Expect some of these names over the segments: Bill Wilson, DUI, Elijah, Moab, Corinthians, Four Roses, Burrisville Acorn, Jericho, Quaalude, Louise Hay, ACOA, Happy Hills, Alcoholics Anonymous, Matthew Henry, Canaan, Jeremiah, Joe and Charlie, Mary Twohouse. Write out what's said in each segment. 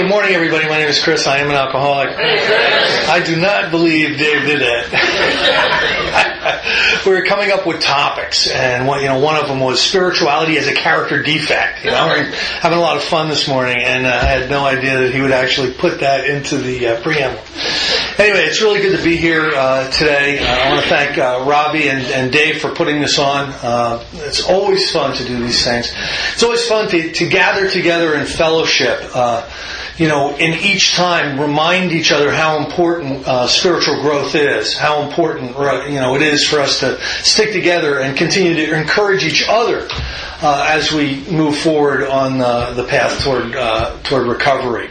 Good morning, everybody. My name is Chris. I am an alcoholic. Hey, Chris. I do not believe Dave did that. We were coming up with topics, and one of them was spirituality as a character defect. I'm having a lot of fun this morning, and I had no idea that he would actually put that into the preamble. Anyway, it's really good to be here today. I want to thank Robbie and Dave for putting this on. It's always fun to do these things. It's always fun to gather together in fellowship. In each time, remind each other how important spiritual growth is, how important it is for us to stick together and continue to encourage each other as we move forward on the path toward recovery.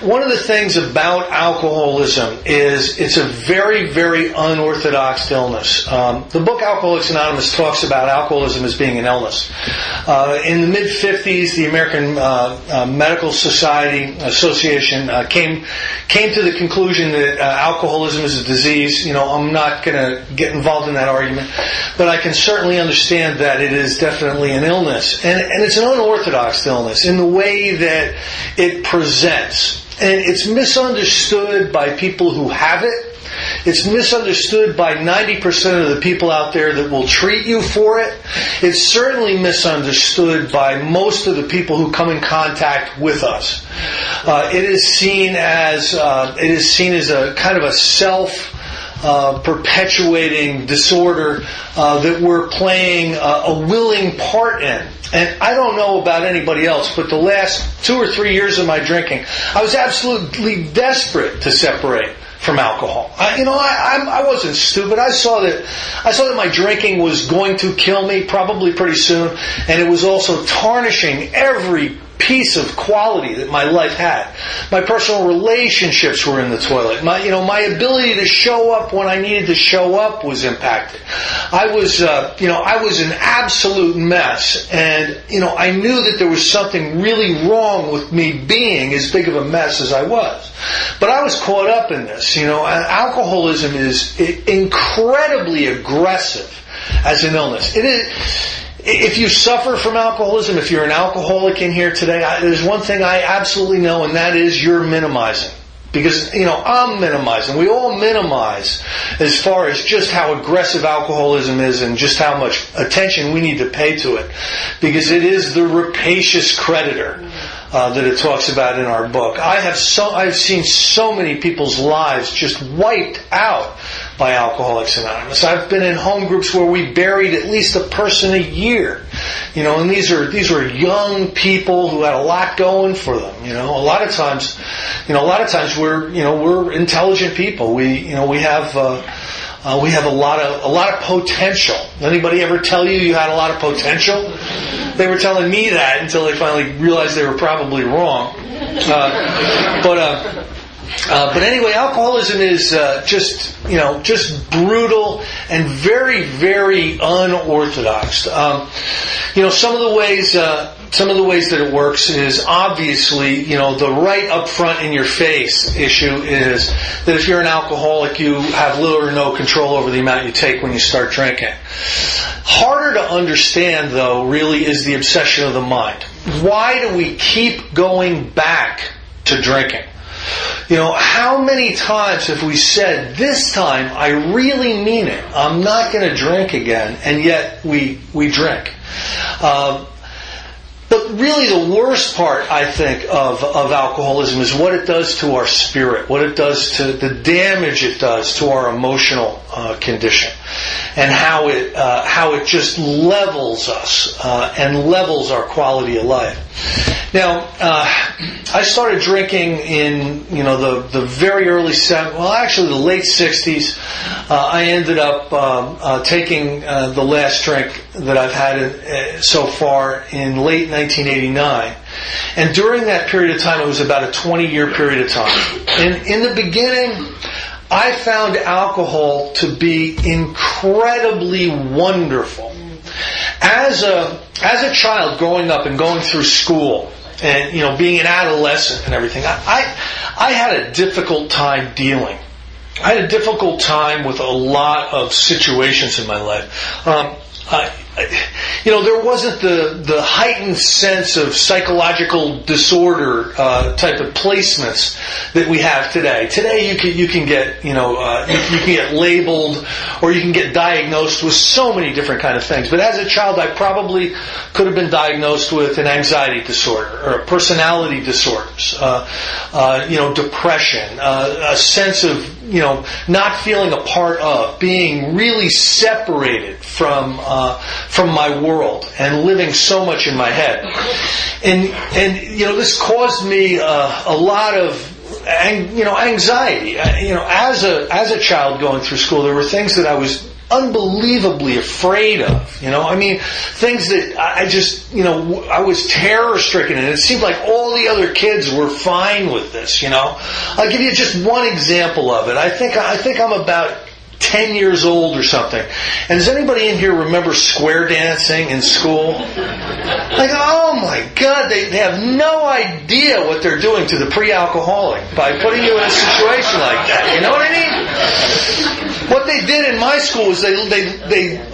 One of the things about alcoholism is it's a very, very unorthodox illness. The book Alcoholics Anonymous talks about alcoholism as being an illness. In the mid-50s, the American Medical Society Association came to the conclusion that alcoholism is a disease. I'm not going to get involved in that argument, but I can certainly understand that it is definitely an illness. And it's an unorthodox illness in the way that it presents. And it's misunderstood by people who have it. It's misunderstood by 90% of the people out there that will treat you for it. It's certainly misunderstood by most of the people who come in contact with us. It is seen as a kind of a self perpetuating disorder that we're playing a willing part in. And I don't know about anybody else, but the last 2 or 3 years of my drinking, I was absolutely desperate to separate from alcohol. I wasn't stupid. I saw that my drinking was going to kill me probably pretty soon, and it was also tarnishing every piece of quality that my life had. My personal relationships were in the toilet. My ability to show up when I needed to show up was impacted. I was an absolute mess, and I knew that there was something really wrong with me being as big of a mess as I was. But I was caught up in this. Alcoholism is incredibly aggressive as an illness. It is. If you suffer from alcoholism, if you're an alcoholic in here today, there's one thing I absolutely know, and that is you're minimizing. Because, I'm minimizing. We all minimize as far as just how aggressive alcoholism is and just how much attention we need to pay to it. Because it is the rapacious creditor that it talks about in our book. I've seen so many people's lives just wiped out by Alcoholics Anonymous. I've been in home groups where we buried at least a person a year. And these were young people who had a lot going for them. A lot of times we're intelligent people. We have a lot of potential. Anybody ever tell you had a lot of potential? They were telling me that until they finally realized they were probably wrong. But anyway, alcoholism is just brutal and very, very unorthodox. Some of the ways that it works is obviously, the right up front in your face issue is that if you're an alcoholic, you have little or no control over the amount you take when you start drinking. Harder to understand, though, really is the obsession of the mind. Why do we keep going back to drinking? How many times have we said, this time I really mean it, I'm not going to drink again, and yet we drink. But really the worst part, I think, of alcoholism is what it does to our spirit, what it does to the damage it does to our emotional condition, and how it just levels us and levels our quality of life. Now, I started drinking in the very early 70s, well actually the late 60s. I ended up taking the last drink that I've had so far in late 1989. And during that period of time, it was about a 20-year period of time. And in the beginning, I found alcohol to be incredibly wonderful. As a child growing up and going through school and being an adolescent and everything, I had a difficult time dealing. I had a difficult time with a lot of situations in my life. you know, there wasn't the heightened sense of psychological disorder type of placements that we have today. Today you can get, you know, you can get labeled or you can get diagnosed with so many different kind of things. But as a child, I probably could have been diagnosed with an anxiety disorder or a personality disorders, you know, depression, a sense of, you know, not feeling a part of, being really separated from my world and living so much in my head, and you know, this caused me a lot of anxiety. You know, as a child going through school, there were things that I was unbelievably afraid of. You know, I mean, things that I just, you know, I was terror stricken, and it seemed like all the other kids were fine with this. You know, I'll give you just one example of it. I think I'm about 10 years old or something. And does anybody in here remember square dancing in school? Like, oh my God, they have no idea what they're doing to the pre-alcoholic by putting you in a situation like that. You know what I mean? What they did in my school was they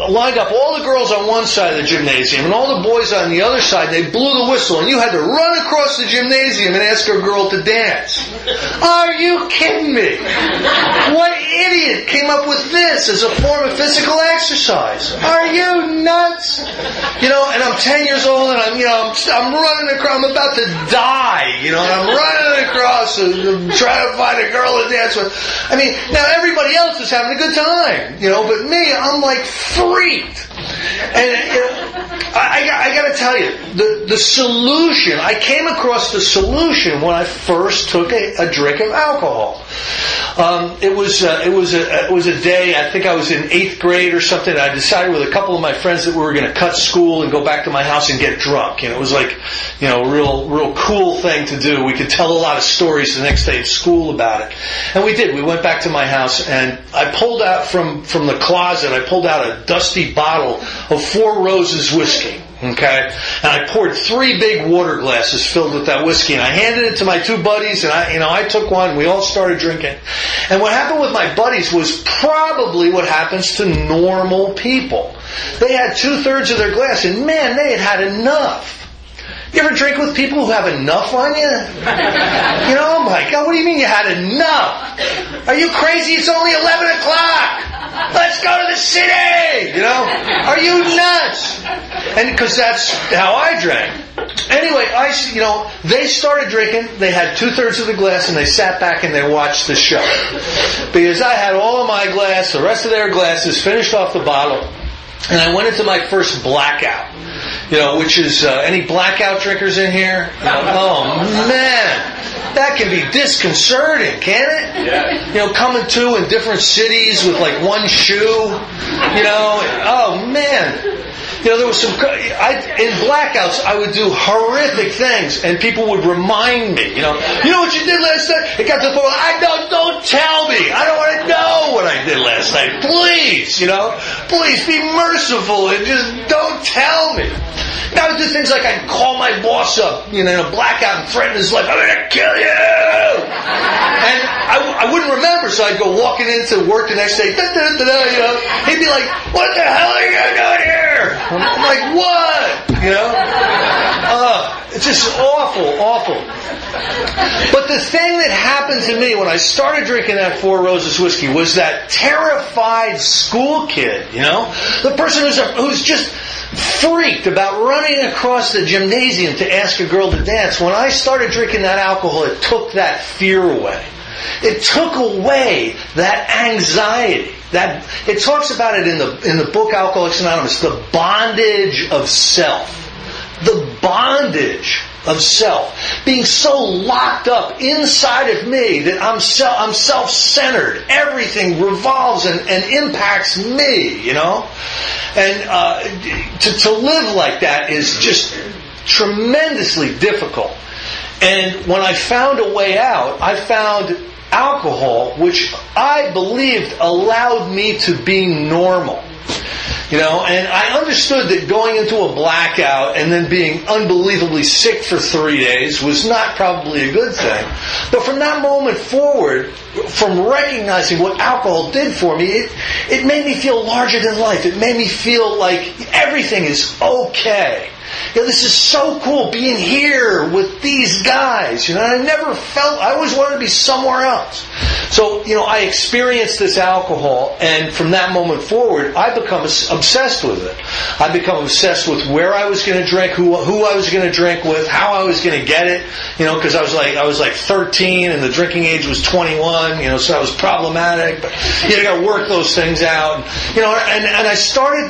lined up all the girls on one side of the gymnasium and all the boys on the other side. They blew the whistle and you had to run across the gymnasium and ask a girl to dance. Are you kidding me? What idiot came up with this as a form of physical exercise? Are you nuts? You know, and I'm 10 years old and I'm running across, I'm about to die, you know, and I'm running across and trying to find a girl to dance with. I mean, now everybody else is having a good time, you know, but me, I'm like freaked. And you know, I got to tell you, the solution, I came across the solution when I first took a drink of alcohol. It was a day, I think I was in 8th grade or something, and I decided with a couple of my friends that we were going to cut school and go back to my house and get drunk. And it was like, you know, a real cool thing to do. We could tell a lot of stories the next day at school about it. And we did. We went back to my house, and I pulled out from the closet, I pulled out a dusty bottle of Four Roses whiskey. Okay, and I poured 3 big water glasses filled with that whiskey, and I handed it to my 2 buddies, and I took one, and we all started drinking. And what happened with my buddies was probably what happens to normal people. They had 2/3 of their glass, and man, they had enough. You ever drink with people who have enough on you? You know, I'm like, oh, what do you mean you had enough? Are you crazy? It's only 11 o'clock. Let's go to the city. You know, are you nuts? And because that's how I drank. Anyway, you know, they started drinking. They had 2/3 of the glass, and they sat back and they watched the show. Because I had all of my glass, the rest of their glasses, finished off the bottle, and I went into my first blackout. You know, which is, any blackout drinkers in here? You know, oh, man. That can be disconcerting, can't it? Yeah. You know, coming to in different cities with like one shoe. You know, and, oh, man. You know, there was in blackouts, I would do horrific things, and people would remind me, you know what you did last night? It got to the point, don't tell me. I don't want to know what I did last night. Please, you know, please be merciful and just don't tell me. And I would do things like I'd call my boss up, you know, in a blackout and threaten his life, I'm going to kill you! And I wouldn't remember, so I'd go walking into work the next day, you know, he'd be like, what the hell are you doing here? I'm like, what? You know? It's just awful. But the thing that happened to me when I started drinking that Four Roses whiskey was that terrified school kid, you know? The person who's just freaked about running across the gymnasium to ask a girl to dance. When I started drinking that alcohol, it took that fear away. It took away that anxiety. That it talks about it in the book Alcoholics Anonymous, the bondage of self. The bondage of self. Being so locked up inside of me that I'm self-centered. Everything revolves and impacts me, you know? And to live like that is just tremendously difficult. And when I found a way out, I found alcohol, which I believed allowed me to be normal. You know, and I understood that going into a blackout and then being unbelievably sick for 3 days was not probably a good thing. But from that moment forward, from recognizing what alcohol did for me, it made me feel larger than life. It made me feel like everything is okay. You know, this is so cool being here with these guys. You know, I never felt, I always wanted to be somewhere else. So, you know, I experienced this alcohol, and from that moment forward, I become obsessed with it. I become obsessed with where I was going to drink, who I was going to drink with, how I was going to get it. You know, because I was like 13, and the drinking age was 21. You know, so I was problematic, but you got to work those things out. You know, and I started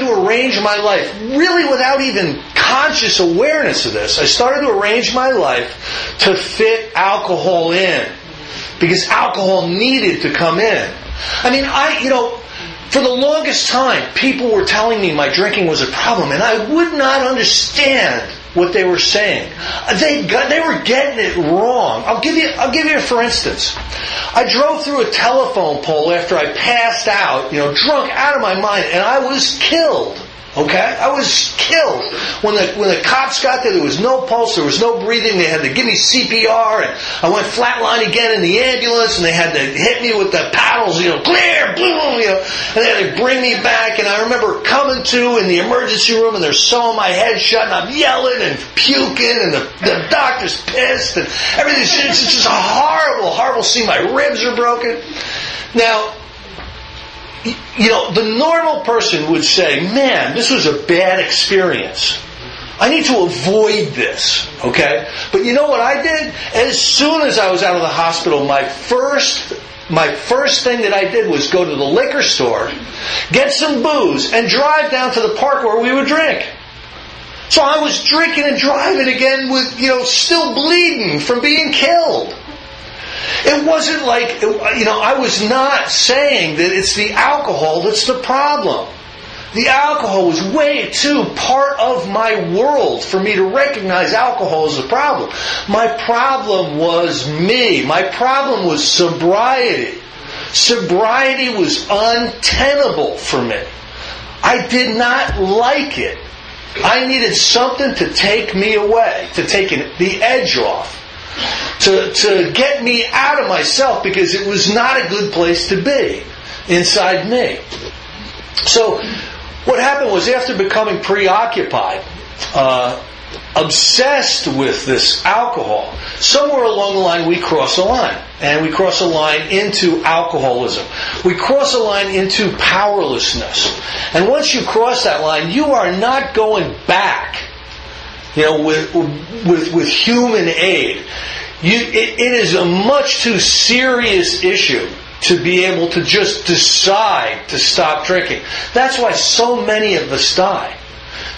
to arrange my life really without even conscious awareness of this. I started to arrange my life to fit alcohol in, because alcohol needed to come in. I mean, for the longest time, people were telling me my drinking was a problem, and I would not understand what they were saying. They were getting it wrong. I'll give you for instance. I drove through a telephone pole after I passed out, you know, drunk out of my mind, and I was killed. Okay? I was killed. When the cops got there was no pulse, there was no breathing, they had to give me CPR, and I went flatline again in the ambulance, and they had to hit me with the paddles, you know, clear, boom, you know, and they had to bring me back, and I remember coming to in the emergency room, and they're sewing my head shut, and I'm yelling and puking, and the doctor's pissed, and everything's just a horrible, horrible scene. My ribs are broken. Now, you know, the normal person would say, man, this was a bad experience. I need to avoid this, okay? But you know what I did? As soon as I was out of the hospital, my first thing that I did was go to the liquor store, get some booze, and drive down to the park where we would drink. So I was drinking and driving again with, you know, still bleeding from being killed. It wasn't like, you know, I was not saying that it's the alcohol that's the problem. The alcohol was way too part of my world for me to recognize alcohol as a problem. My problem was me. My problem was sobriety. Sobriety was untenable for me. I did not like it. I needed something to take me away, to take the edge off. To get me out of myself, because it was not a good place to be inside me. So what happened was, after becoming preoccupied, obsessed with this alcohol, somewhere along the line we cross a line. And we cross a line into alcoholism. We cross a line into powerlessness. And once you cross that line, you are not going back. You know, with human aid, it is a much too serious issue to be able to just decide to stop drinking. That's why so many of us die.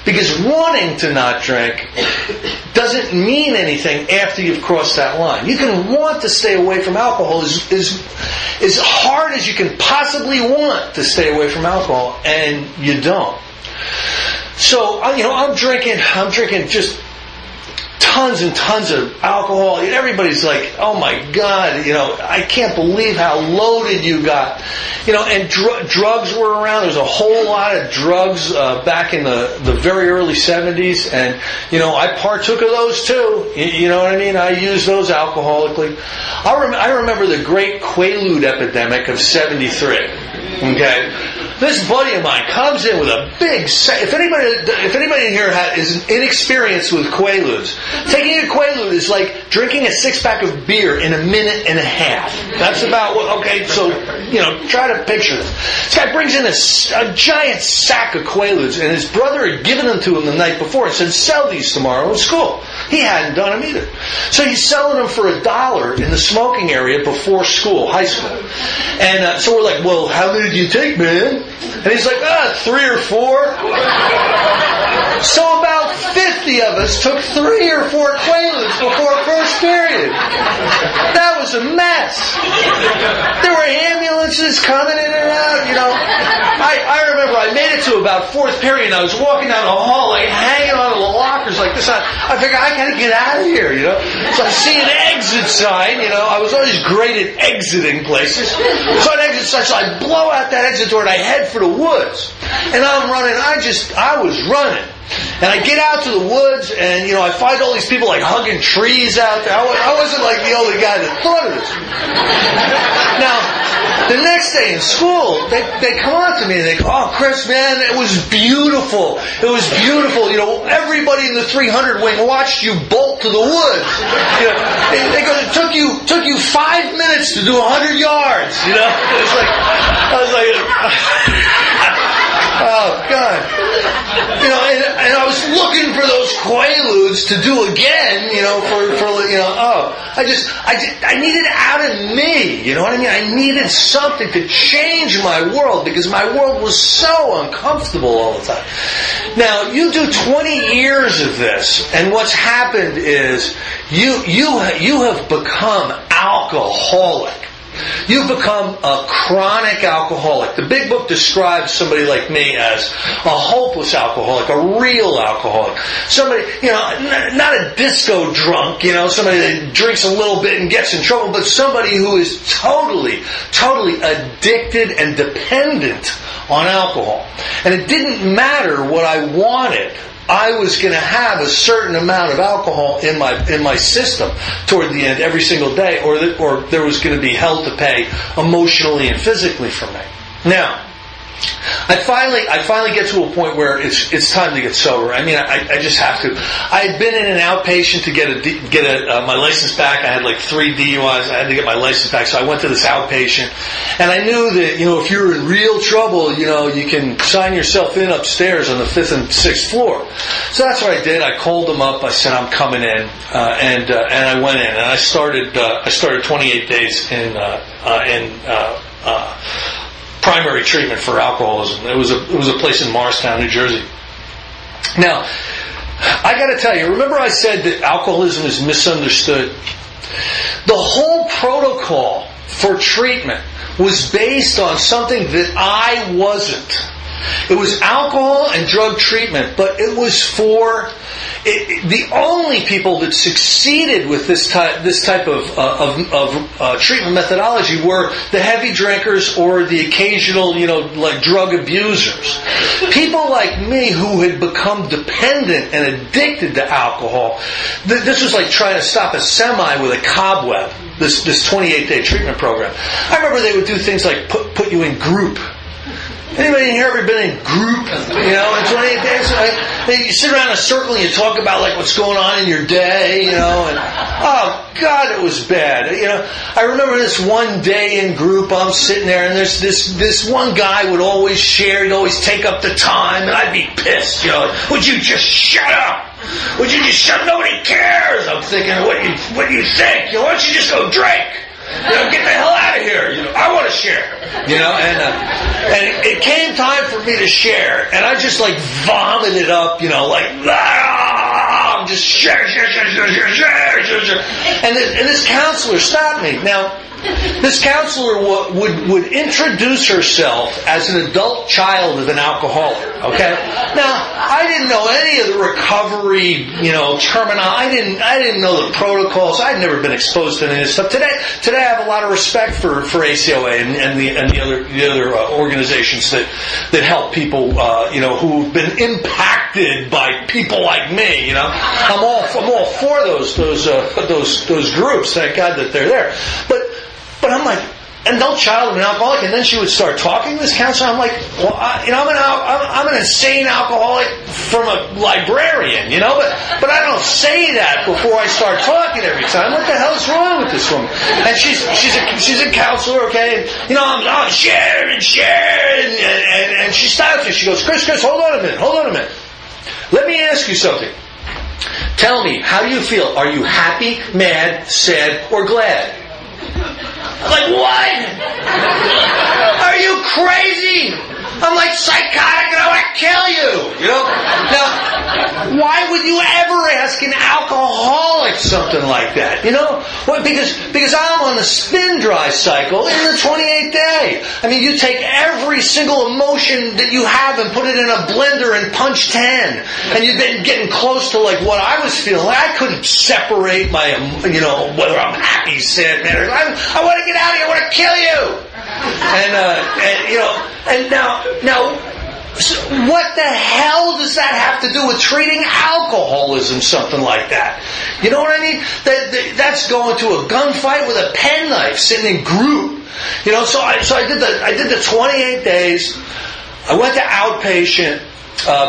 Because wanting to not drink doesn't mean anything after you've crossed that line. You can want to stay away from alcohol as hard as you can possibly want to stay away from alcohol, and you don't. So, you know, I'm drinking just tons and tons of alcohol. And everybody's like, oh my God, you know, I can't believe how loaded you got. You know, and drugs were around. There was a whole lot of drugs back in the very early 70s. And, you know, I partook of those too. You know what I mean? I used those alcoholically. I remember the great Quaalude epidemic of 73. Okay? This buddy of mine comes in with a big... If anybody in here is inexperienced with Quaaludes, taking a Quaalude is like drinking a six-pack of beer in a minute and a half. That's about what... Okay, so, you know, try to picture this. This guy brings in a giant sack of Quaaludes, and his brother had given them to him the night before and said, sell these tomorrow in school. He hadn't done them either. So he's selling them for $1 in the smoking area before school, high school. And so we're like, well, how many did you take, man? And he's like, 3 or 4. So about 50 of us took 3 or 4 Quaaludes before first period. That was a mess. There were ambulances coming in and out, you know. I remember I made it to about fourth period, and I was walking down the hall, like hanging onto the lockers like this. I figured, I gotta get out of here, you know. So I see an exit sign, you know. I was always great at exiting places. So an exit sign, so I blow out that exit door, and I head for the woods, and I'm running. I was running, And I get out to the woods, and, you know, I find all these people, like, hugging trees out there. I wasn't, like, the only guy that thought of this. Now, the next day in school, they come on to me, and they go, "Oh, Chris, man, it was beautiful. It was beautiful. You know, everybody in the 300 wing watched you bolt to the woods. You know, they go, it took you 5 minutes to do 100 yards, you know? It was like, I was like, oh, God. You know, and I was looking for those Quaaludes to do again, you know, I needed out of me, you know what I mean? I needed something to change my world, because my world was so uncomfortable all the time. Now, you do 20 years of this, and what's happened is you have become alcoholic. You've become a chronic alcoholic. The Big Book describes somebody like me as a hopeless alcoholic, a real alcoholic. Somebody, you know, not a disco drunk, you know, somebody that drinks a little bit and gets in trouble, but somebody who is totally, totally addicted and dependent on alcohol. And it didn't matter what I wanted. I was going to have a certain amount of alcohol in my system toward the end every single day, or there was going to be hell to pay emotionally and physically for me. Now, I finally get to a point where it's time to get sober. I mean, I just have to. I had been in an outpatient to get my license back. I had like 3 DUIs. I had to get my license back, so I went to this outpatient, and I knew that, you know, if you're in real trouble, you know, you can sign yourself in upstairs on the 5th and 6th floor. So that's what I did. I called them up. I said, "I'm coming in," and I went in, and I started 28 days in primary treatment for alcoholism. It was a place in Morristown, New Jersey. Now, I got to tell you, remember I said that alcoholism is misunderstood? The whole protocol for treatment was based on something that I wasn't. It was alcohol and drug treatment, but it was the only people that succeeded with this type of treatment methodology were the heavy drinkers or the occasional, you know, like drug abusers. People like me who had become dependent and addicted to alcohol. This was like trying to stop a semi with a cobweb. This 28-day treatment program. I remember they would do things like put you in group. Anybody in here ever been in group, you know, in 28 days? You sit around in a circle and you talk about, like, what's going on in your day, you know, and, oh, God, it was bad. You know, I remember this one day in group, I'm sitting there, and there's this one guy would always share, he'd always take up the time, and I'd be pissed, you know, like, would you just shut up? Would you just shut up? Nobody cares! I'm thinking, what do you think? You know, why don't you just go drink? You know, get the hell out of here. You know, I want to share. You know, and it came time for me to share, and I just like vomited up. You know, like I'm just share. And this counselor stopped me. Now, this counselor would introduce herself as an adult child of an alcoholic. Okay. Now, I didn't know any of the recovery, you know, terminology. I didn't know the protocols. I'd never been exposed to any of this stuff. Today I have a lot of respect for ACOA and the other organizations that help people, you know, who've been impacted by people like me. You know, I'm all for those groups. Thank God that they're there. But I'm like, an adult child of an alcoholic, and then she would start talking to this counselor. I'm like, well, I'm an insane alcoholic from a librarian, you know, but I don't say that before I start talking every time. What the hell's wrong with this woman? And she's a counselor, okay? And, you know, I'm sharing, and she stops me. She goes, Chris, hold on a minute. Let me ask you something. Tell me, how do you feel? Are you happy, mad, sad, or glad? I'm like, what? Are you crazy? I'm like psychotic and I want to kill you. You know? Now, why would you ever ask an alcoholic something like that? You know? Well, because I'm on the spin-dry cycle in the 28th day. I mean, you take every single emotion that you have and put it in a blender and punch 10. And you've been getting close to like what I was feeling. I couldn't separate my, you know, whether I'm happy, sad, mad, or I want to get out of here. I want to kill you. And you know, and now, so What the hell does that have to do with treating alcoholism, something like that? You know what I mean? That's going to a gunfight with a penknife, sitting in group. You know, so I did the 28 days. I went to outpatient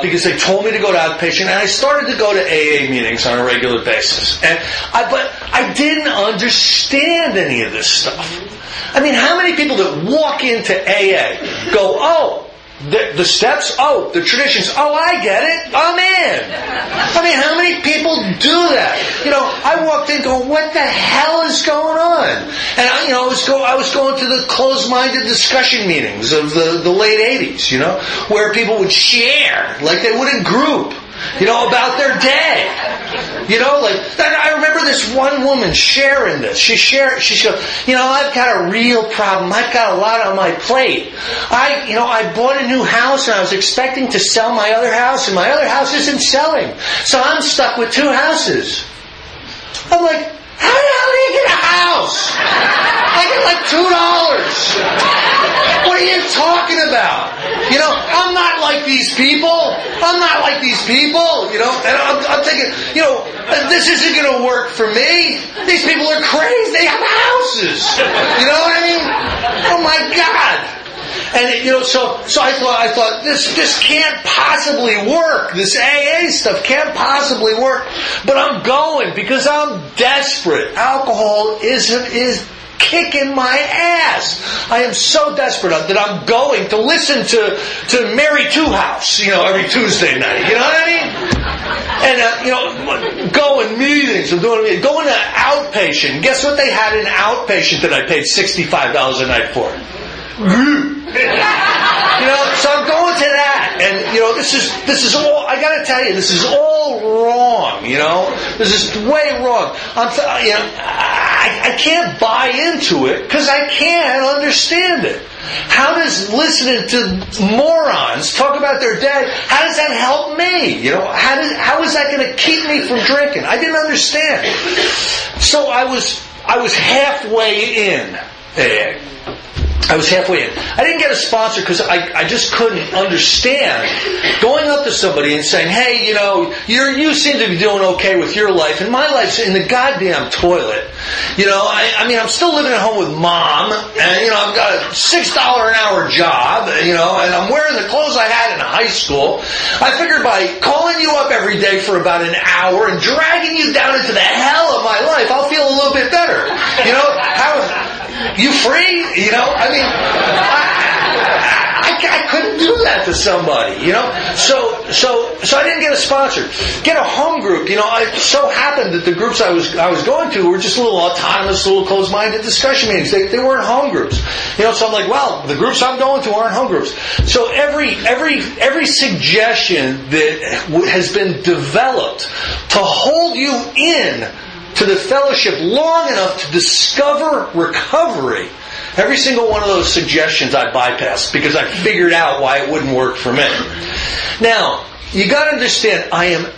because they told me to go to outpatient, and I started to go to AA meetings on a regular basis. But I didn't understand any of this stuff. I mean, how many people that walk into AA go, oh, the steps, oh, the traditions, oh, I get it, I'm in. I mean, how many people do that? You know, I walked in going, what the hell is going on? And I was going to the closed-minded discussion meetings of the late 80s, you know, where people would share, like they would in group, you know, about their day. You know, like, I remember this one woman sharing this. She goes, you know, I've got a real problem. I've got a lot on my plate. I bought a new house and I was expecting to sell my other house, and my other house isn't selling. So I'm stuck with two houses. I'm like, how the hell do you get a house? I get like $2. What are you talking about? You know, I'm not like these people, you know, and I'm thinking, you know, this isn't going to work for me. These people are crazy. They have houses. You know what I mean? Oh my God. And you know, so I thought this can't possibly work. This AA stuff can't possibly work. But I'm going because I'm desperate. Alcohol is kicking my ass. I am so desperate that I'm going to listen to Mary Two House, you know, every Tuesday night. You know what I mean? And you know, going meetings, going to outpatient. Guess what? They had an outpatient that I paid $65 a night for. You know, so I'm going to that, and you know, this is all. I gotta tell you, this is all wrong. You know, this is way wrong. I can't buy into it because I can't understand it. How does listening to morons talk about their day, how does that help me? You know, how is that going to keep me from drinking? I didn't understand. So I was halfway in AA. I was halfway in. I didn't get a sponsor because I just couldn't understand going up to somebody and saying, hey, you know, you seem to be doing okay with your life, and my life's in the goddamn toilet. You know, I mean, I'm still living at home with Mom, and, you know, I've got a $6 an hour job, you know, and I'm wearing the clothes I had in high school. I figured by calling you up every day for about an hour and dragging you down into the hell of my life, I'll feel a little bit better. You know, you free? You know, I mean, I couldn't do that to somebody, you know. So I didn't get a sponsor. Get a home group, you know. It so happened that the groups I was going to were just little autonomous, little closed-minded discussion meetings. They weren't home groups, you know. So I'm like, well, the groups I'm going to aren't home groups. So every suggestion that has been developed to hold you in to the fellowship long enough to discover recovery, every single one of those suggestions I bypassed because I figured out why it wouldn't work for me. Now, you got to understand, I am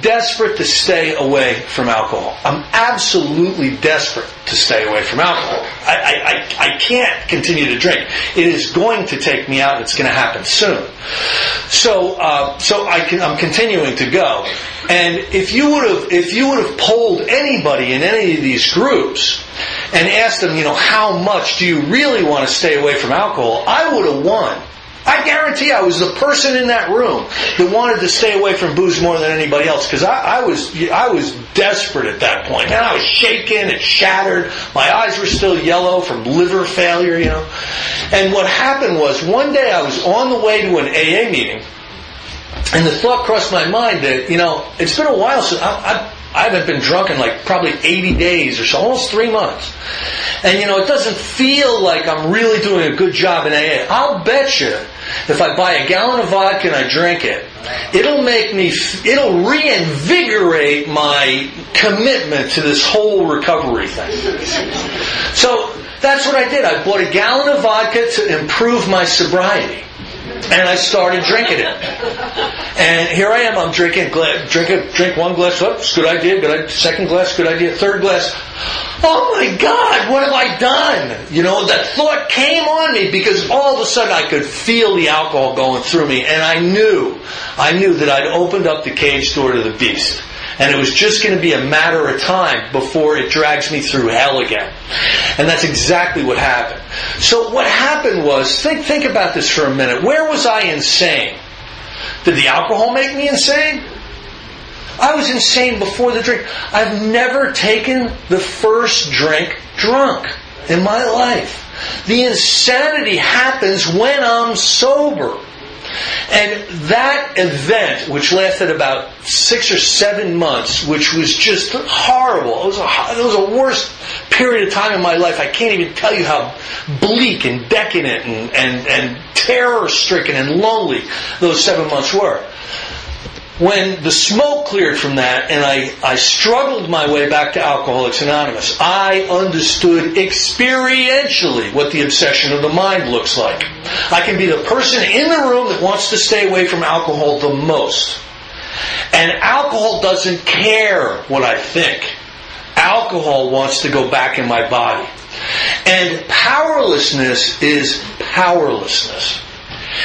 desperate to stay away from alcohol. I'm absolutely desperate to stay away from alcohol. I can't continue to drink. It is going to take me out. It's going to happen soon. So I'm continuing to go. And if you would have polled anybody in any of these groups and asked them, you know, how much do you really want to stay away from alcohol, I would have won. I guarantee I was the person in that room that wanted to stay away from booze more than anybody else, because I was desperate at that point. Man, I was shaken and shattered. My eyes were still yellow from liver failure, you know. And what happened was, one day I was on the way to an AA meeting, and the thought crossed my mind that, you know, it's been a while since I haven't been drunk in like probably 80 days or so, almost 3 months. And you know, it doesn't feel like I'm really doing a good job in AA. I'll bet you if I buy a gallon of vodka and I drink it, it'll reinvigorate my commitment to this whole recovery thing. So that's what I did. I bought a gallon of vodka to improve my sobriety. And I started drinking it. And here I am, I'm drinking one glass, oops, good idea, second glass, good idea, third glass. Oh my God, what have I done? You know, that thought came on me because all of a sudden I could feel the alcohol going through me. And I knew that I'd opened up the cage door to the beast. And it was just going to be a matter of time before it drags me through hell again. And that's exactly what happened. So what happened was, think about this for a minute. Where was I insane? Did the alcohol make me insane? I was insane before the drink. I've never taken the first drink drunk in my life. The insanity happens when I'm sober. And that event, which lasted about 6 or 7 months, which was just horrible. It was a worst period of time in my life. I can't even tell you how bleak and decadent and terror-stricken and lonely those 7 months were. When the smoke cleared from that and I struggled my way back to Alcoholics Anonymous, I understood experientially what the obsession of the mind looks like. I can be the person in the room that wants to stay away from alcohol the most. And alcohol doesn't care what I think. Alcohol wants to go back in my body. And powerlessness is powerlessness.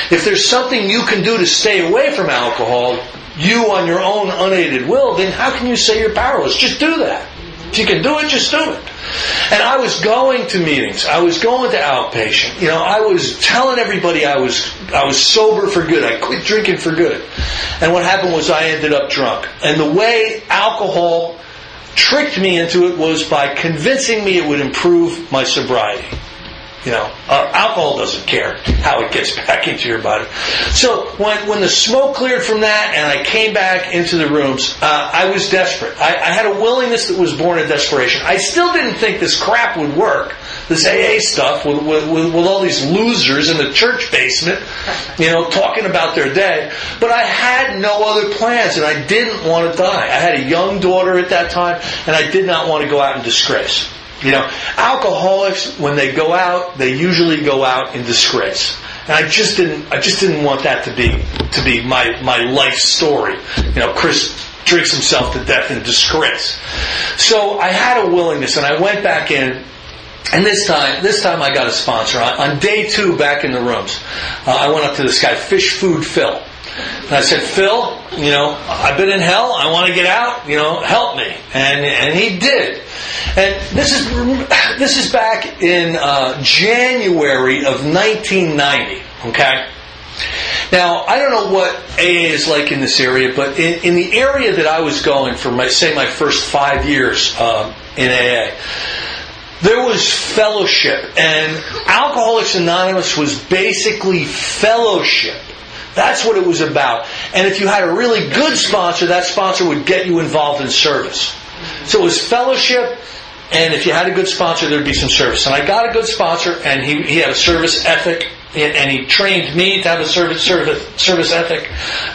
If there's something you can do to stay away from alcohol, you on your own unaided will, then how can you say you're powerless? Just do that. If you can do it, just do it. And I was going to meetings. I was going to outpatient. You know, I was telling everybody I was sober for good. I quit drinking for good. And what happened was I ended up drunk. And the way alcohol tricked me into it was by convincing me it would improve my sobriety. You know, alcohol doesn't care how it gets back into your body. So when the smoke cleared from that and I came back into the rooms, I was desperate. I had a willingness that was born of desperation. I still didn't think this crap would work, this AA stuff with all these losers in the church basement, you know, talking about their day. But I had no other plans and I didn't want to die. I had a young daughter at that time and I did not want to go out in disgrace. You know, alcoholics, when they go out, they usually go out in disgrace. And I just didn't want that to be my life story. You know, Chris drinks himself to death in disgrace. So I had a willingness, and I went back in. And this time I got a sponsor. On day 2, back in the rooms, I went up to this guy, Fish Food Phil. And I said, Phil, you know, I've been in hell. I want to get out. You know, help me. And he did. And this is back in January of 1990. Okay. Now I don't know what AA is like in this area, but in the area that I was going for my first 5 years in AA, there was fellowship, and Alcoholics Anonymous was basically fellowship. That's what it was about. And if you had a really good sponsor, that sponsor would get you involved in service. So it was fellowship, and if you had a good sponsor, there'd be some service. And I got a good sponsor, and he had a service ethic, and he trained me to have a service ethic.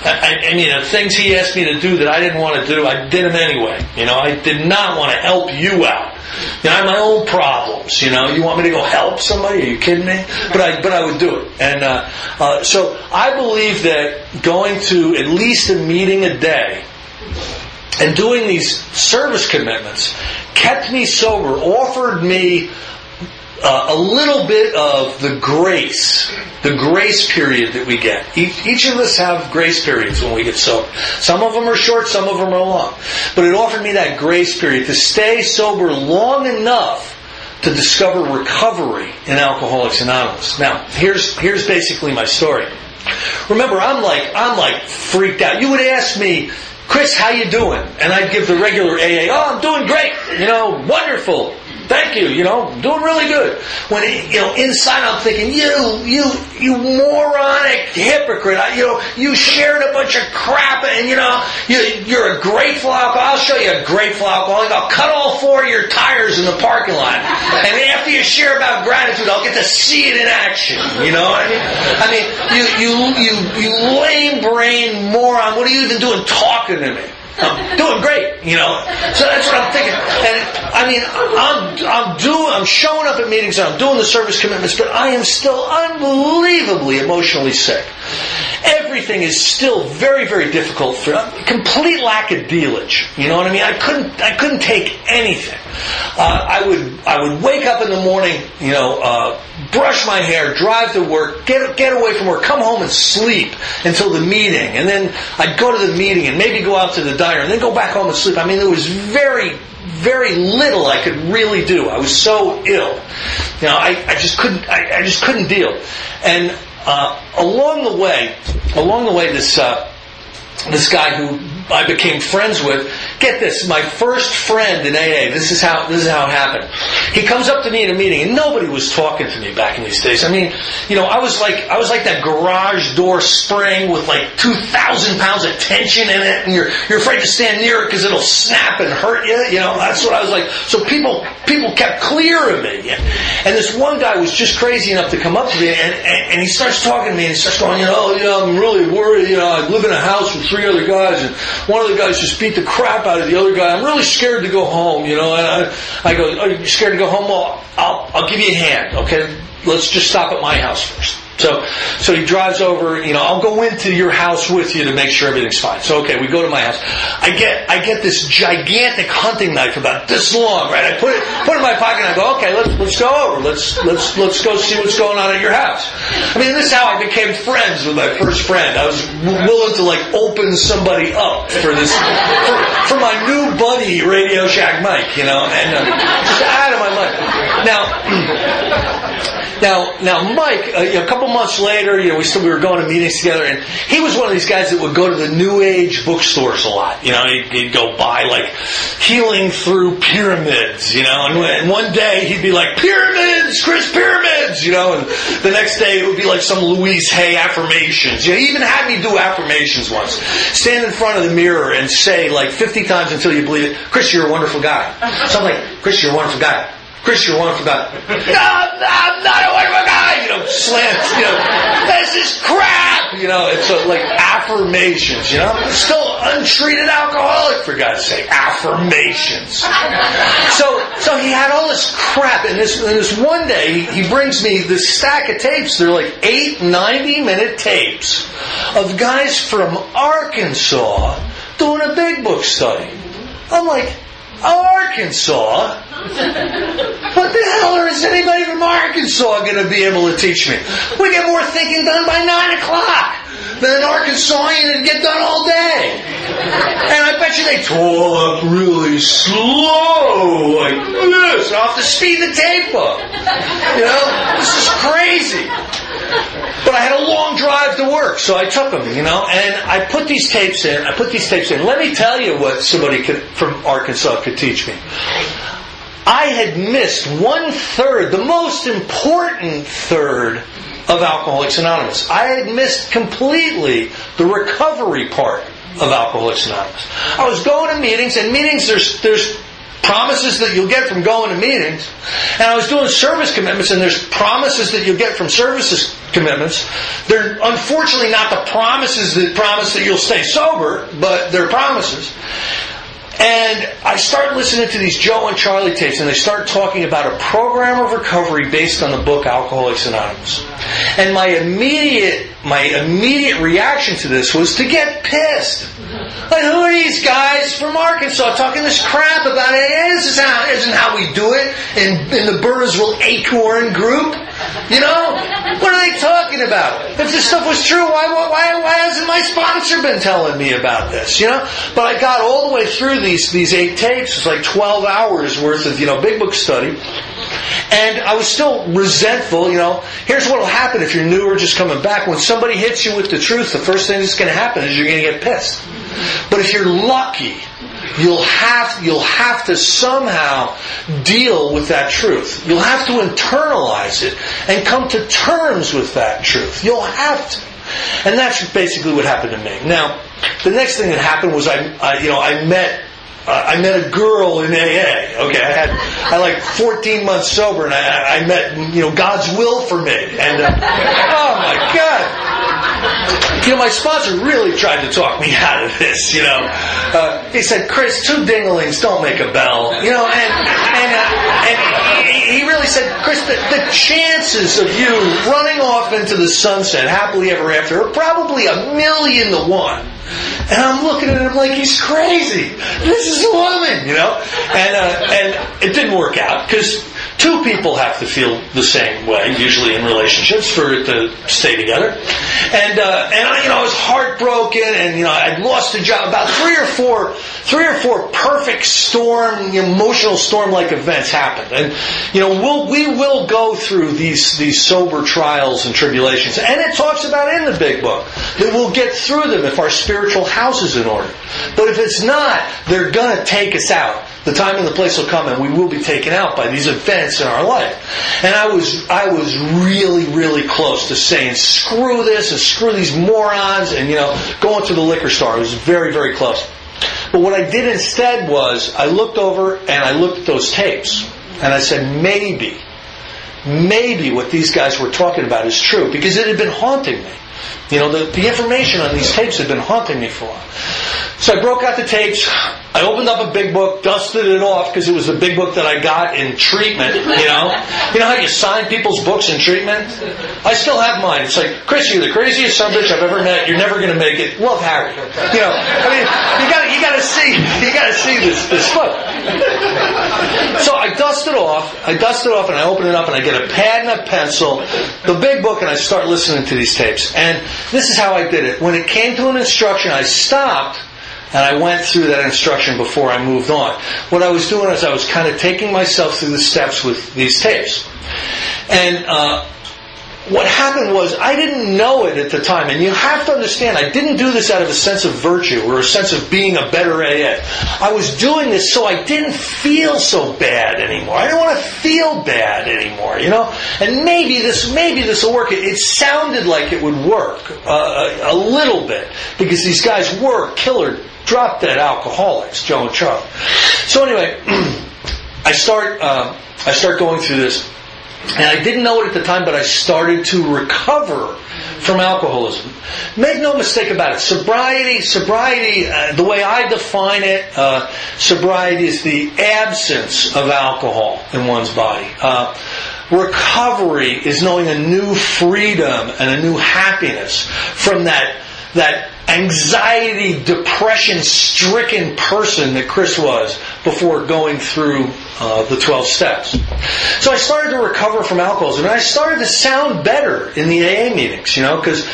And you know, things he asked me to do that I didn't want to do, I did them anyway. You know, I did not want to help you out. You know, I have my own problems. You know, you want me to go help somebody? Are you kidding me? But I would do it. And so I believe that going to at least a meeting a day and doing these service commitments kept me sober, offered me a little bit of the grace period that we get. Each of us have grace periods when we get sober. Some of them are short, some of them are long. But it offered me that grace period to stay sober long enough to discover recovery in Alcoholics Anonymous. Now, here's basically my story. Remember, I'm like freaked out. You would ask me, Chris, how you doing? And I'd give the regular AA, oh, I'm doing great, you know, wonderful. Thank you, you know, doing really good. When, you know, inside I'm thinking, you moronic hypocrite. You know, you shared a bunch of crap and, you know, you're a grateful alcoholic. I'll show you a grateful alcoholic. I'll cut all 4 of your tires in the parking lot. And after you share about gratitude, I'll get to see it in action. You know what I mean? I mean, you lame brain moron. What are you even doing talking to me? I'm doing great, you know. So that's what I'm thinking. And I mean, I'm showing up at meetings and I'm doing the service commitments, but I am still unbelievably emotionally sick. Everything is still very, very difficult for complete lack of dealage. You know what I mean? I couldn't take anything. I would wake up in the morning, you know, brush my hair, drive to work, get away from work, come home and sleep until the meeting, and then I'd go to the meeting and maybe go out to the diner and then go back home and sleep. I mean, there was very, very little I could really do. I was so ill. You know, I just couldn't deal. And along the way, this guy who I became friends with, get this, my first friend in AA, this is how it happened. He comes up to me in a meeting, and nobody was talking to me back in these days. I mean, you know, I was like that garage door spring with like 2,000 pounds of tension in it, and you're afraid to stand near it because it'll snap and hurt you. You know, that's what I was like. So people kept clear of me. And this one guy was just crazy enough to come up to me, and he starts talking to me, and he starts going, you know, I'm really worried. You know, I live in a house with 3 other guys, and one of the guys just beat the crap out of the other guy. I'm really scared to go home, you know. And I go, are you scared to go home? Well, I'll give you a hand, okay? Let's just stop at my house first. So he drives over, you know, I'll go into your house with you to make sure everything's fine. So, okay, we go to my house. I get this gigantic hunting knife about this long, right? I put it in my pocket and I go, okay, let's go over. Let's go see what's going on at your house. I mean, this is how I became friends with my first friend. I was willing to like open somebody up for this, for my new buddy, Radio Shack Mike, you know, and just out of my mind. Now, Mike, a couple months later, you know, we were going to meetings together, and he was one of these guys that would go to the New Age bookstores a lot. You know, he'd go buy like Healing Through Pyramids. You know, and one day he'd be like pyramids, Chris, pyramids. You know, and the next day it would be like some Louise Hay affirmations. You know, he even had me do affirmations once. Stand in front of the mirror and say like 50 times until you believe it, Chris, you're a wonderful guy. So I'm like, Chris, you're a wonderful guy. Chris, you're a wonderful guy. No, I'm not a wonderful guy. You know, slams. You know, this is crap. You know, it's like affirmations. You know, I'm still untreated alcoholic for God's sake. Affirmations. So he had all this crap, and this one day he brings me this stack of tapes. They're like 8 90-minute tapes of guys from Arkansas doing a big book study. I'm like, Arkansas? What the hell is anybody from Arkansas going to be able to teach me? We get more thinking done by 9 o'clock than an Arkansasian would get done all day. And I bet you they talk really slow like this. I'll have to speed the tape up. You know? This is crazy. But I had a long drive to work, so I took them, you know, and I put these tapes in. Let me tell you what somebody from Arkansas could teach me. I had missed 1/3, the most important third of Alcoholics Anonymous. I had missed completely the recovery part of Alcoholics Anonymous. I was going to meetings, and meetings there's promises that you'll get from going to meetings, and I was doing service commitments, and there's promises that you'll get from services commitments. They're unfortunately not the promises that promise that you'll stay sober, but they're promises. And I start listening to these Joe and Charlie tapes, and they start talking about a program of recovery based on the book Alcoholics Anonymous. And my immediate reaction to this was to get pissed. Like, who are these guys from Arkansas talking this crap about it? This isn't how we do it in the Burrisville Acorn group. You know? What are they talking about? If this stuff was true, why hasn't my sponsor been telling me about this? You know? But I got all the way through these 8 tapes. It's like 12 hours worth of, you know, big book study. And I was still resentful, you know. Here's what will happen if you're new or just coming back. When somebody hits you with the truth, the first thing that's going to happen is you're going to get pissed. But if you're lucky, you'll have to somehow deal with that truth. You'll have to internalize it and come to terms with that truth. You'll have to. And that's basically what happened to me. Now, the next thing that happened was I met a girl in AA. Okay, I like 14 months sober, and I met, you know, God's will for me. And oh my God. You know, my sponsor really tried to talk me out of this, you know. He said, Chris, 2 ding-a-lings don't make a bell. You know, and he really said, Chris, the chances of you running off into the sunset happily ever after are probably 1,000,000 to 1. And I'm looking at him like he's crazy. This is a woman, you know. And it didn't work out because... 2 people have to feel the same way, usually in relationships, for it to stay together. And I, you know, I was heartbroken, and you know, I'd lost a job. About 3 or 4 perfect storm, emotional storm-like events happened. And you know, we will go through these sober trials and tribulations, and it talks about in the big book that we'll get through them if our spiritual house is in order. But if it's not, they're gonna take us out. The time and the place will come, and we will be taken out by these events in our life. And I was really close to saying, screw this, and screw these morons, and you know, going to the liquor store. I was very close. But what I did instead was, I looked over, and I looked at those tapes. And I said, maybe what these guys were talking about is true, because it had been haunting me. You know, the information on these tapes had been haunting me for a while. So I broke out the tapes, I opened up a big book, dusted it off because it was the big book that I got in treatment, you know? You know how you sign people's books in treatment? I still have mine. It's like, Chris, you're the craziest son-bitch I've ever met, you're never going to make it. Love, Harry. You know, I mean, you gotta see this book. So I dust it off and I open it up and I get a pad and a pencil, the big book, and I start listening to these tapes. And this is how I did it. When it came to an instruction, I stopped and I went through that instruction before I moved on. What I was doing is I was kind of taking myself through the steps with these tapes. And what happened was, I didn't know it at the time. And you have to understand, I didn't do this out of a sense of virtue or a sense of being a better AA. I was doing this so I didn't feel so bad anymore. I didn't want to feel bad anymore, you know? And maybe this will work. It sounded like it would work a little bit, because these guys were killer, drop-dead alcoholics, Joe and Charlie. So anyway, I start going through this. And I didn't know it at the time, but I started to recover from alcoholism. Make no mistake about it. Sobriety, the way I define it, sobriety is the absence of alcohol in one's body. Recovery is knowing a new freedom and a new happiness from that anxiety, depression-stricken person that Chris was before going through the 12 steps. So I started to recover from alcoholism, and I started to sound better in the AA meetings, you know, because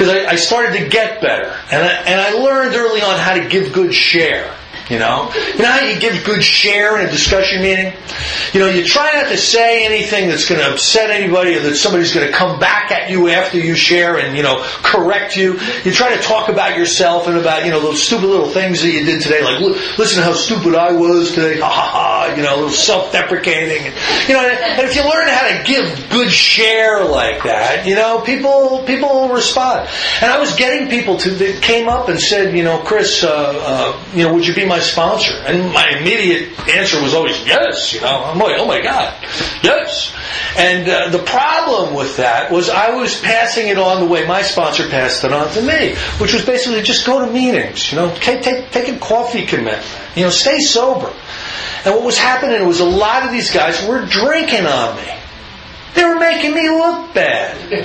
I started to get better. And I learned early on how to give good share, you know. You know how you give good share in a discussion meeting? You know, you try not to say anything that's going to upset anybody or that somebody's going to come back at you after you share and, you know, correct you. You try to talk about yourself and about, you know, those stupid little things that you did today, like, listen to how stupid I was today, ha ha ha, you know, a little self-deprecating. You know, and if you learn how to give good share like that, you know, people will respond. And I was getting people that came up and said, you know, Chris, you know, would you be my sponsor? And my immediate answer was always, yes, you know. I'm like, oh my God, yes. And the problem with that was I was passing it on the way my sponsor passed it on to me, which was basically just go to meetings, you know, take a coffee commitment, you know, stay sober. And what was happening was a lot of these guys were drinking on me. They were making me look bad. You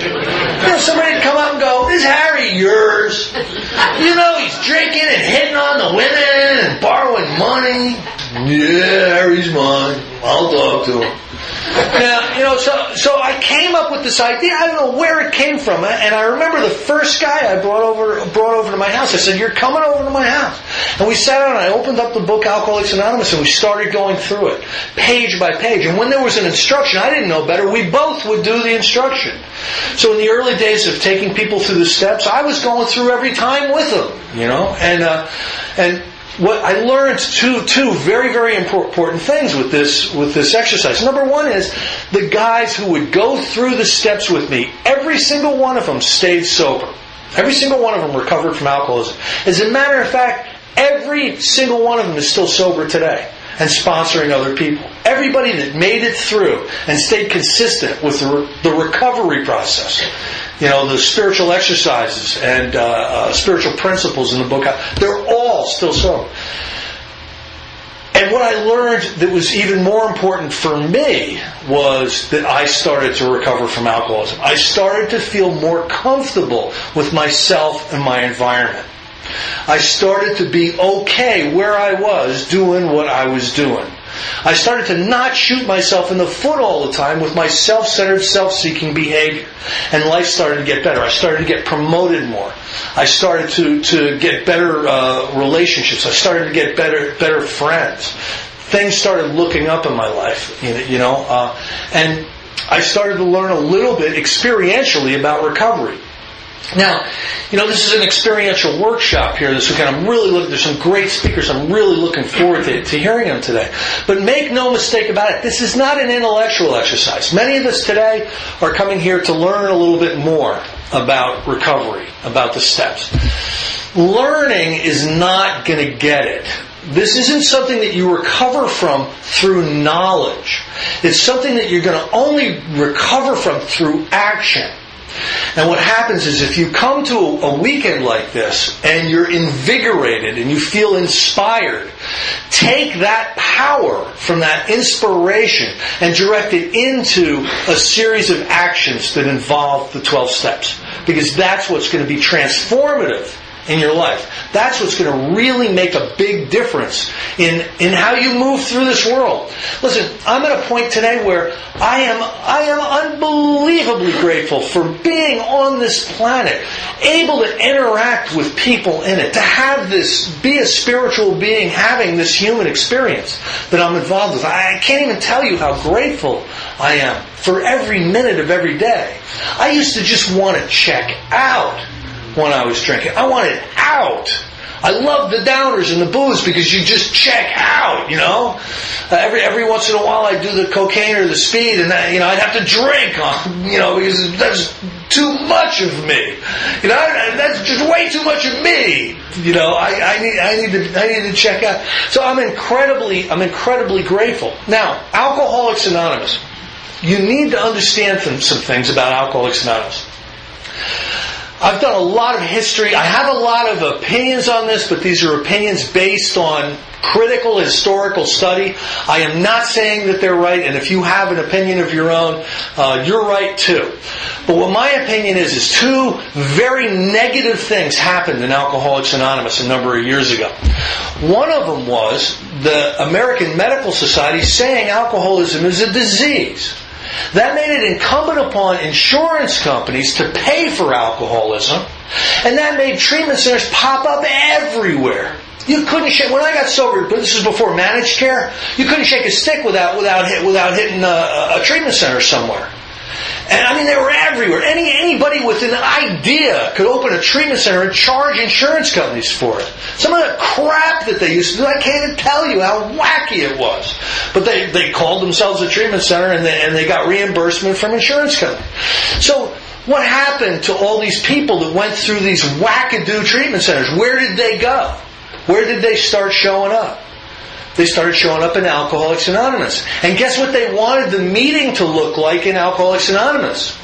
know, somebody would come up and go, is Harry yours? You know, he's drinking and hitting on the women and borrowing money. Yeah, Harry's mine. I'll talk to him. Now, you know, so I came up with this idea. I don't know where it came from. And I remember the first guy I brought over to my house. I said, you're coming over to my house. And we sat down and I opened up the book Alcoholics Anonymous and we started going through it, page by page. And when there was an instruction, I didn't know better, we both would do the instruction. So in the early days of taking people through the steps, I was going through every time with them, you know. And what I learned two very important things with this exercise. Number one is the guys who would go through the steps with me, every single one of them stayed sober. Every single one of them recovered from alcoholism. As a matter of fact, every single one of them is still sober today. and sponsoring other people. Everybody that made it through and stayed consistent with the recovery process, you know, the spiritual exercises and spiritual principles in the book, they're all still so. And what I learned that was even more important for me was that I started to recover from alcoholism. I started to feel more comfortable with myself and my environment. I started to be okay where I was doing what I was doing. I started to not shoot myself in the foot all the time with my self-centered, self-seeking behavior. And life started to get better. I started to get promoted more. I started to get better relationships. I started to get better friends. Things started looking up in my life, and I started to learn a little bit experientially about recovery. Now, this is an experiential workshop here this weekend. There's some great speakers. I'm really looking forward to hearing them today. But make no mistake about it, this is not an intellectual exercise. Many of us today are coming here to learn a little bit more about recovery, about the steps. Learning is not going to get it. This isn't something that you recover from through knowledge. It's something that you're going to only recover from through action. And what happens is if you come to a weekend like this and you're invigorated and you feel inspired, take that power from that inspiration and direct it into a series of actions that involve the 12 steps. Because that's what's going to be transformative in your life. That's what's going to really make a big difference in how you move through this world. Listen, I'm at a point today where I am unbelievably grateful for being on this planet, able to interact with people in it, to have this, be a spiritual being, having this human experience that I'm involved with. I can't even tell you how grateful I am for every minute of every day. I used to just want to check out when I was drinking. I wanted out. I loved the downers and the booze because you just check out, Every once in a while I'd do the cocaine or the speed and that, I'd have to drink, because that's too much of me. That's just way too much of me. I need to check out. So I'm incredibly grateful. Now, Alcoholics Anonymous. You need to understand some things about Alcoholics Anonymous. I've done a lot of history. I have a lot of opinions on this, but these are opinions based on critical historical study. I am not saying that they're right, and if you have an opinion of your own, you're right too. But what my opinion is two very negative things happened in Alcoholics Anonymous a number of years ago. One of them was the American Medical Society saying alcoholism is a disease. That made it incumbent upon insurance companies to pay for alcoholism, and that made treatment centers pop up everywhere. You couldn't shake. When I got sober, but this was before managed care, you couldn't shake a stick without hitting a treatment center somewhere. And they were everywhere. Anybody with an idea could open a treatment center and charge insurance companies for it. Some of the crap that they used to do, I can't even tell you how wacky it was. But they called themselves a treatment center and they got reimbursement from insurance companies. So what happened to all these people that went through these wackadoo treatment centers? Where did they go? Where did they start showing up? They started showing up in Alcoholics Anonymous. And guess what they wanted the meeting to look like in Alcoholics Anonymous?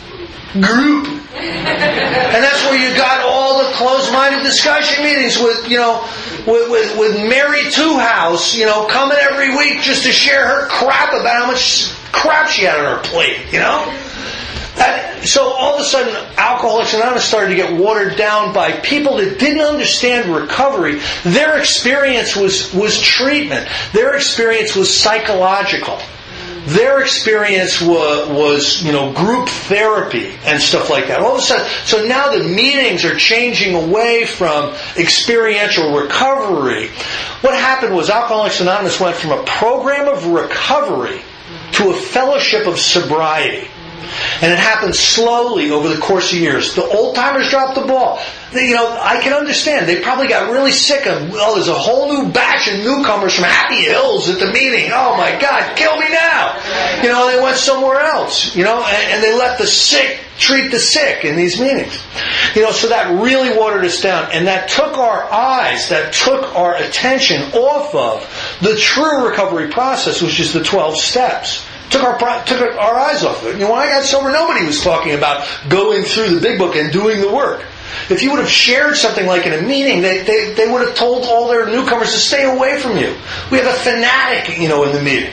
Group. And that's where you got all the closed-minded discussion meetings with Mary Twohouse, coming every week just to share her crap about how much crap she had on her plate, So all of a sudden, Alcoholics Anonymous started to get watered down by people that didn't understand recovery. Their experience was treatment. Their experience was psychological. Their experience was group therapy and stuff like that. All of a sudden, so now the meetings are changing away from experiential recovery. What happened was Alcoholics Anonymous went from a program of recovery to a fellowship of sobriety. And it happened slowly over the course of years. The old-timers dropped the ball. I can understand. They probably got really sick of, there's a whole new batch of newcomers from Happy Hills at the meeting. Oh, my God, kill me now. They went somewhere else, and they let the sick treat the sick in these meetings. So that really watered us down. And that took our attention off of The true recovery process, which is the 12 steps, took our eyes off of it. You know, when I got sober, nobody was talking about going through the big book and doing the work. If you would have shared something like in a meeting, they would have told all their newcomers to stay away from you. We had a fanatic, in the meeting.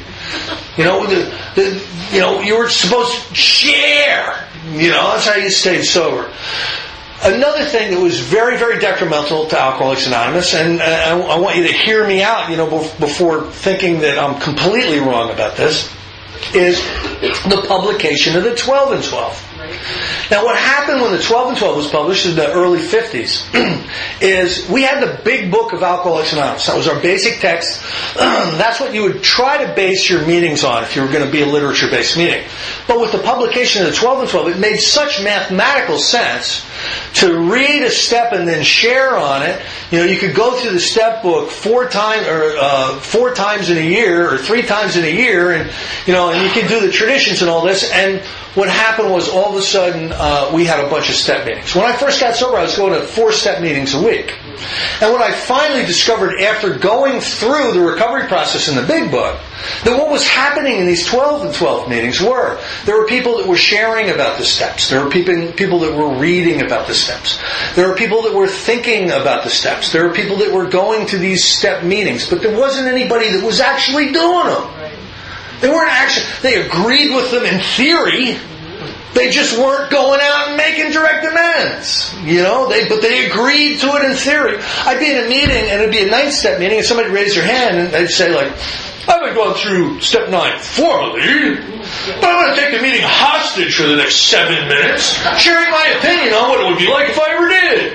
You were supposed to share. That's how you stayed sober. Another thing that was very, very detrimental to Alcoholics Anonymous, and I want you to hear me out, before thinking that I'm completely wrong about this, is the publication of the 12 and 12. Now, what happened when the 12 and 12 was published in the early 50s is we had the big book of Alcoholics Anonymous. That was our basic text. That's what you would try to base your meetings on if you were going to be a literature-based meeting. But with the publication of the 12 and 12, it made such mathematical sense to read a step and then share on it. You could go through the step book four times in a year or three times in a year, and you could do the traditions and all this. And what happened was all of a sudden we had a bunch of step meetings. When I first got sober, I was going to 4 step meetings a week. And what I finally discovered after going through the recovery process in the big book, that what was happening in these 12 and 12 meetings were, there were people that were sharing about the steps. There were people that were reading about the steps. There were people that were thinking about the steps. There were people that were going to these step meetings. But there wasn't anybody that was actually doing them. They weren't actually, they agreed with them in theory. They just weren't going out and making direct amends. But they agreed to it in theory. I'd be in a meeting, and it'd be a 9-step meeting, and somebody would raise their hand, and they'd say, I've been going through step 9 formally, but I want to take the meeting hostage for the next 7 minutes, sharing my opinion on what it would be like if I ever did.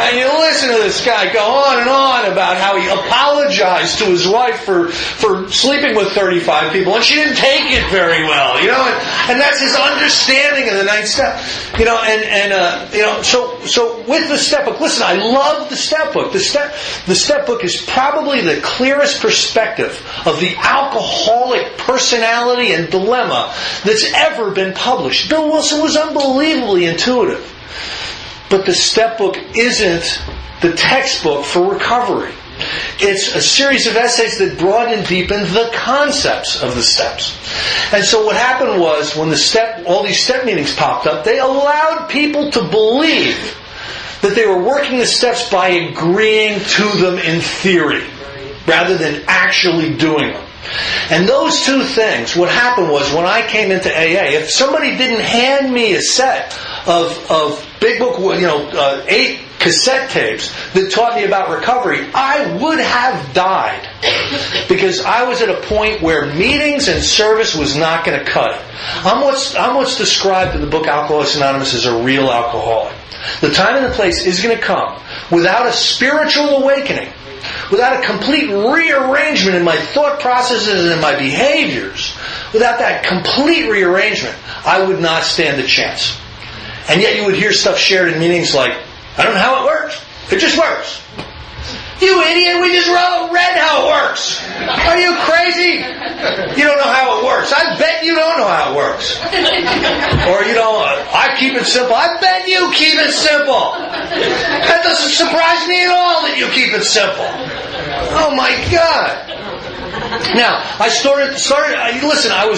And you listen to this guy go on and on about how he apologized to his wife for sleeping with 35 people, and she didn't take it very well, and that's his understanding of the 9th step, so with the step book, listen, I love the step book. The step book is probably the clearest perspective of the alcoholic personality and dilemma that's ever been published. Bill Wilson was unbelievably intuitive. But the step book isn't the textbook for recovery. It's a series of essays that broaden and deepen the concepts of the steps. And so what happened was, when all these step meetings popped up, they allowed people to believe that they were working the steps by agreeing to them in theory, rather than actually doing them. And those two things, what happened was, when I came into AA, if somebody didn't hand me a set of big book, 8 cassette tapes that taught me about recovery, I would have died, because I was at a point where meetings and service was not going to cut it. I'm what's described in the book Alcoholics Anonymous as a real alcoholic. The time and the place is going to come without a spiritual awakening, without a complete rearrangement in my thought processes and in my behaviors. Without that complete rearrangement, I would not stand a chance. And yet you would hear stuff shared in meetings like, I don't know how it works. It just works. You idiot, we just read how it works. Are you crazy? You don't know how it works. I bet you don't know how it works. Or, I keep it simple. I bet you keep it simple. That doesn't surprise me at all that you keep it simple. Oh my God. Now, I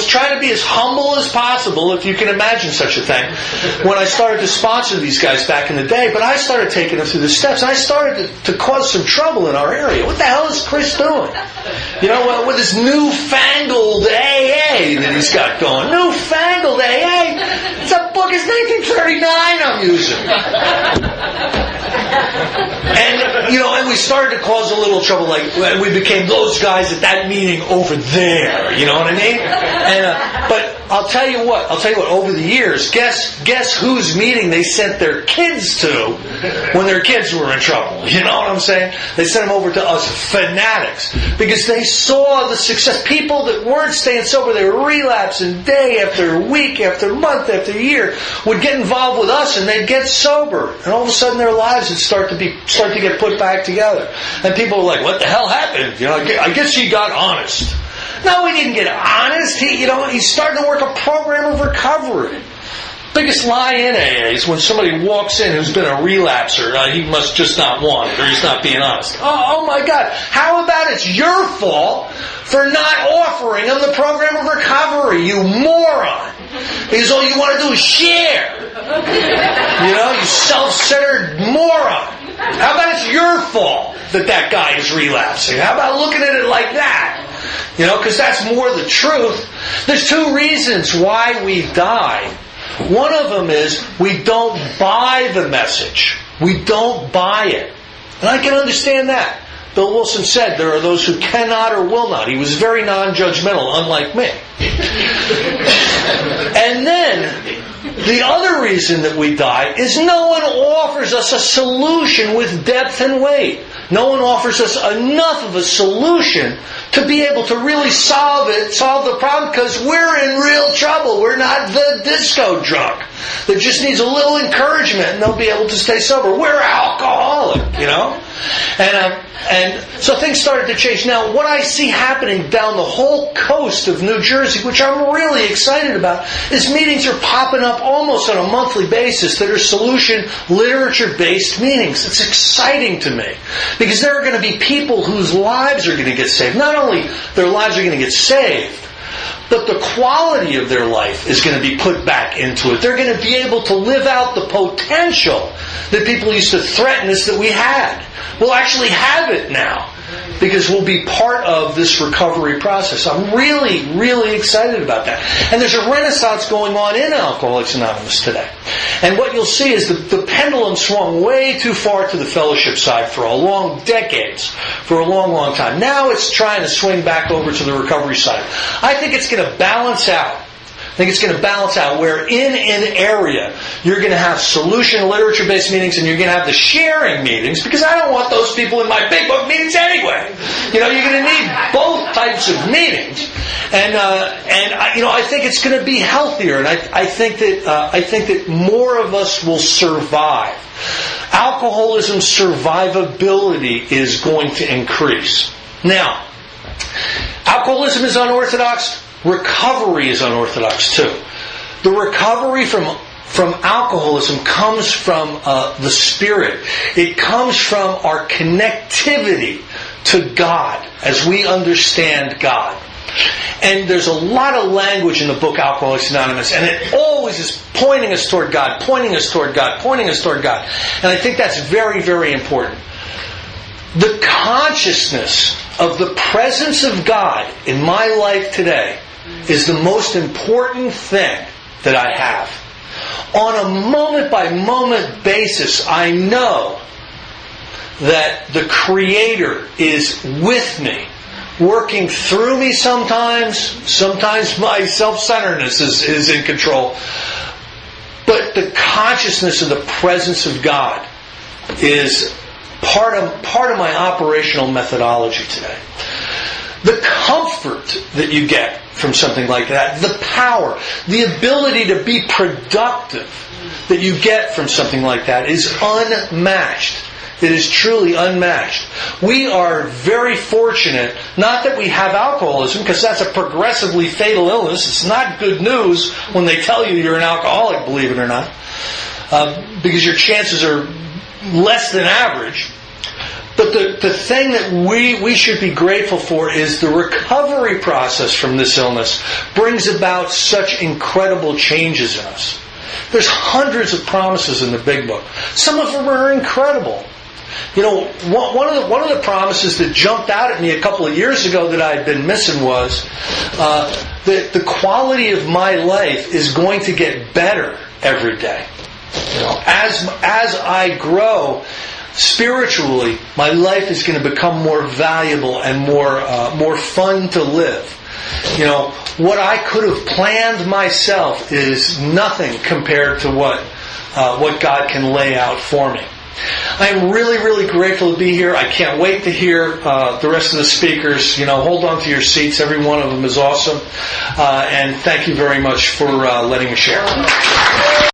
was trying to be as humble as possible, if you can imagine such a thing, when I started to sponsor these guys back in the day, but I started taking them through the steps, and I started to cause some trouble in our area. What the hell is Chris doing? With this newfangled AA that he's got going. Newfangled AA? It's a book, it's 1939 I'm using. And we started to cause a little trouble, we became those guys at that meeting over there, you know what I mean? And, but I'll tell you what, over the years, guess whose meeting they sent their kids to when their kids were in trouble, you know what I'm saying? They sent them over to us fanatics, because they saw the success. People that weren't staying sober, they were relapsing day after week, after month, after year, would get involved with us, and they'd get sober, and all of a sudden their lives would start to get put back together. And people were like, what the hell happened? I guess he got honest. No, he didn't get honest. He's starting to work a program of recovery. Biggest lie in AA is when somebody walks in who's been a relapser. He must just not want it, or he's not being honest. Oh my God. How about it's your fault for not offering him the program of recovery, you moron? Because all you want to do is share. You know, you self-centered moron. How about it's your fault that that guy is relapsing? How about looking at it like that? You know, because that's more the truth. There's two reasons why we die. One of them is we don't buy the message. We don't buy it. And I can understand that. Bill Wilson said there are those who cannot or will not. He was very non-judgmental, unlike me. And then the other reason that we die is no one offers us a solution with depth and weight. No one offers us enough of a solution to be able to really solve the problem, because we're in real trouble. We're not the disco drunk that just needs a little encouragement and they'll be able to stay sober. We're alcoholic, you know? And so things started to change. Now, what I see happening down the whole coast of New Jersey, which I'm really excited about, is meetings are popping up almost on a monthly basis that are solution, literature-based meetings. It's exciting to me. Because there are going to be people whose lives are going to get saved. Not only their lives are going to get saved, but the quality of their life is going to be put back into it. They're going to be able to live out the potential that people used to threaten us that we had. We'll actually have it now, because we'll be part of this recovery process. I'm really, really excited about that. And there's a renaissance going on in Alcoholics Anonymous today. And what you'll see is the pendulum swung way too far to the fellowship side for a long decades, for a long, long time. Now it's trying to swing back over to the recovery side. I think it's going to balance out. I think it's going to balance out where in an area you're going to have solution literature-based meetings and you're going to have the sharing meetings, because I don't want those people in my big book meetings anyway. You know, you're going to need both types of meetings, and I think it's going to be healthier, and I think that more of us will survive. Alcoholism survivability is going to increase. Now, alcoholism is unorthodox. Recovery is unorthodox too. The recovery from alcoholism comes from the Spirit. It comes from our connectivity to God as we understand God. And there's a lot of language in the book Alcoholics Anonymous, and it always is pointing us toward God, pointing us toward God, pointing us toward God. And I think that's very, very important. The consciousness of the presence of God in my life today is the most important thing that I have. On a moment-by-moment basis, I know that the Creator is with me, working through me sometimes. Sometimes my self-centeredness is in control. But the consciousness of the presence of God is part of my operational methodology today. The comfort that you get from something like that, the power, the ability to be productive that you get from something like that is unmatched. It is truly unmatched. We are very fortunate, not that we have alcoholism, because that's a progressively fatal illness. It's not good news when they tell you you're an alcoholic, believe it or not, because your chances are less than average. But the thing that we should be grateful for is the recovery process from this illness brings about such incredible changes in us. There's hundreds of promises in the Big Book. Some of them are incredible. You know, one of the promises that jumped out at me a couple of years ago that I had been missing was that the quality of my life is going to get better every day. You know, as I grow spiritually, my life is going to become more valuable and more fun to live. You know, what I could have planned myself is nothing compared to what God can lay out for me. I'm really, really grateful to be here. I can't wait to hear the rest of the speakers. You know, hold on to your seats. Every one of them is awesome. And thank you very much for letting me share.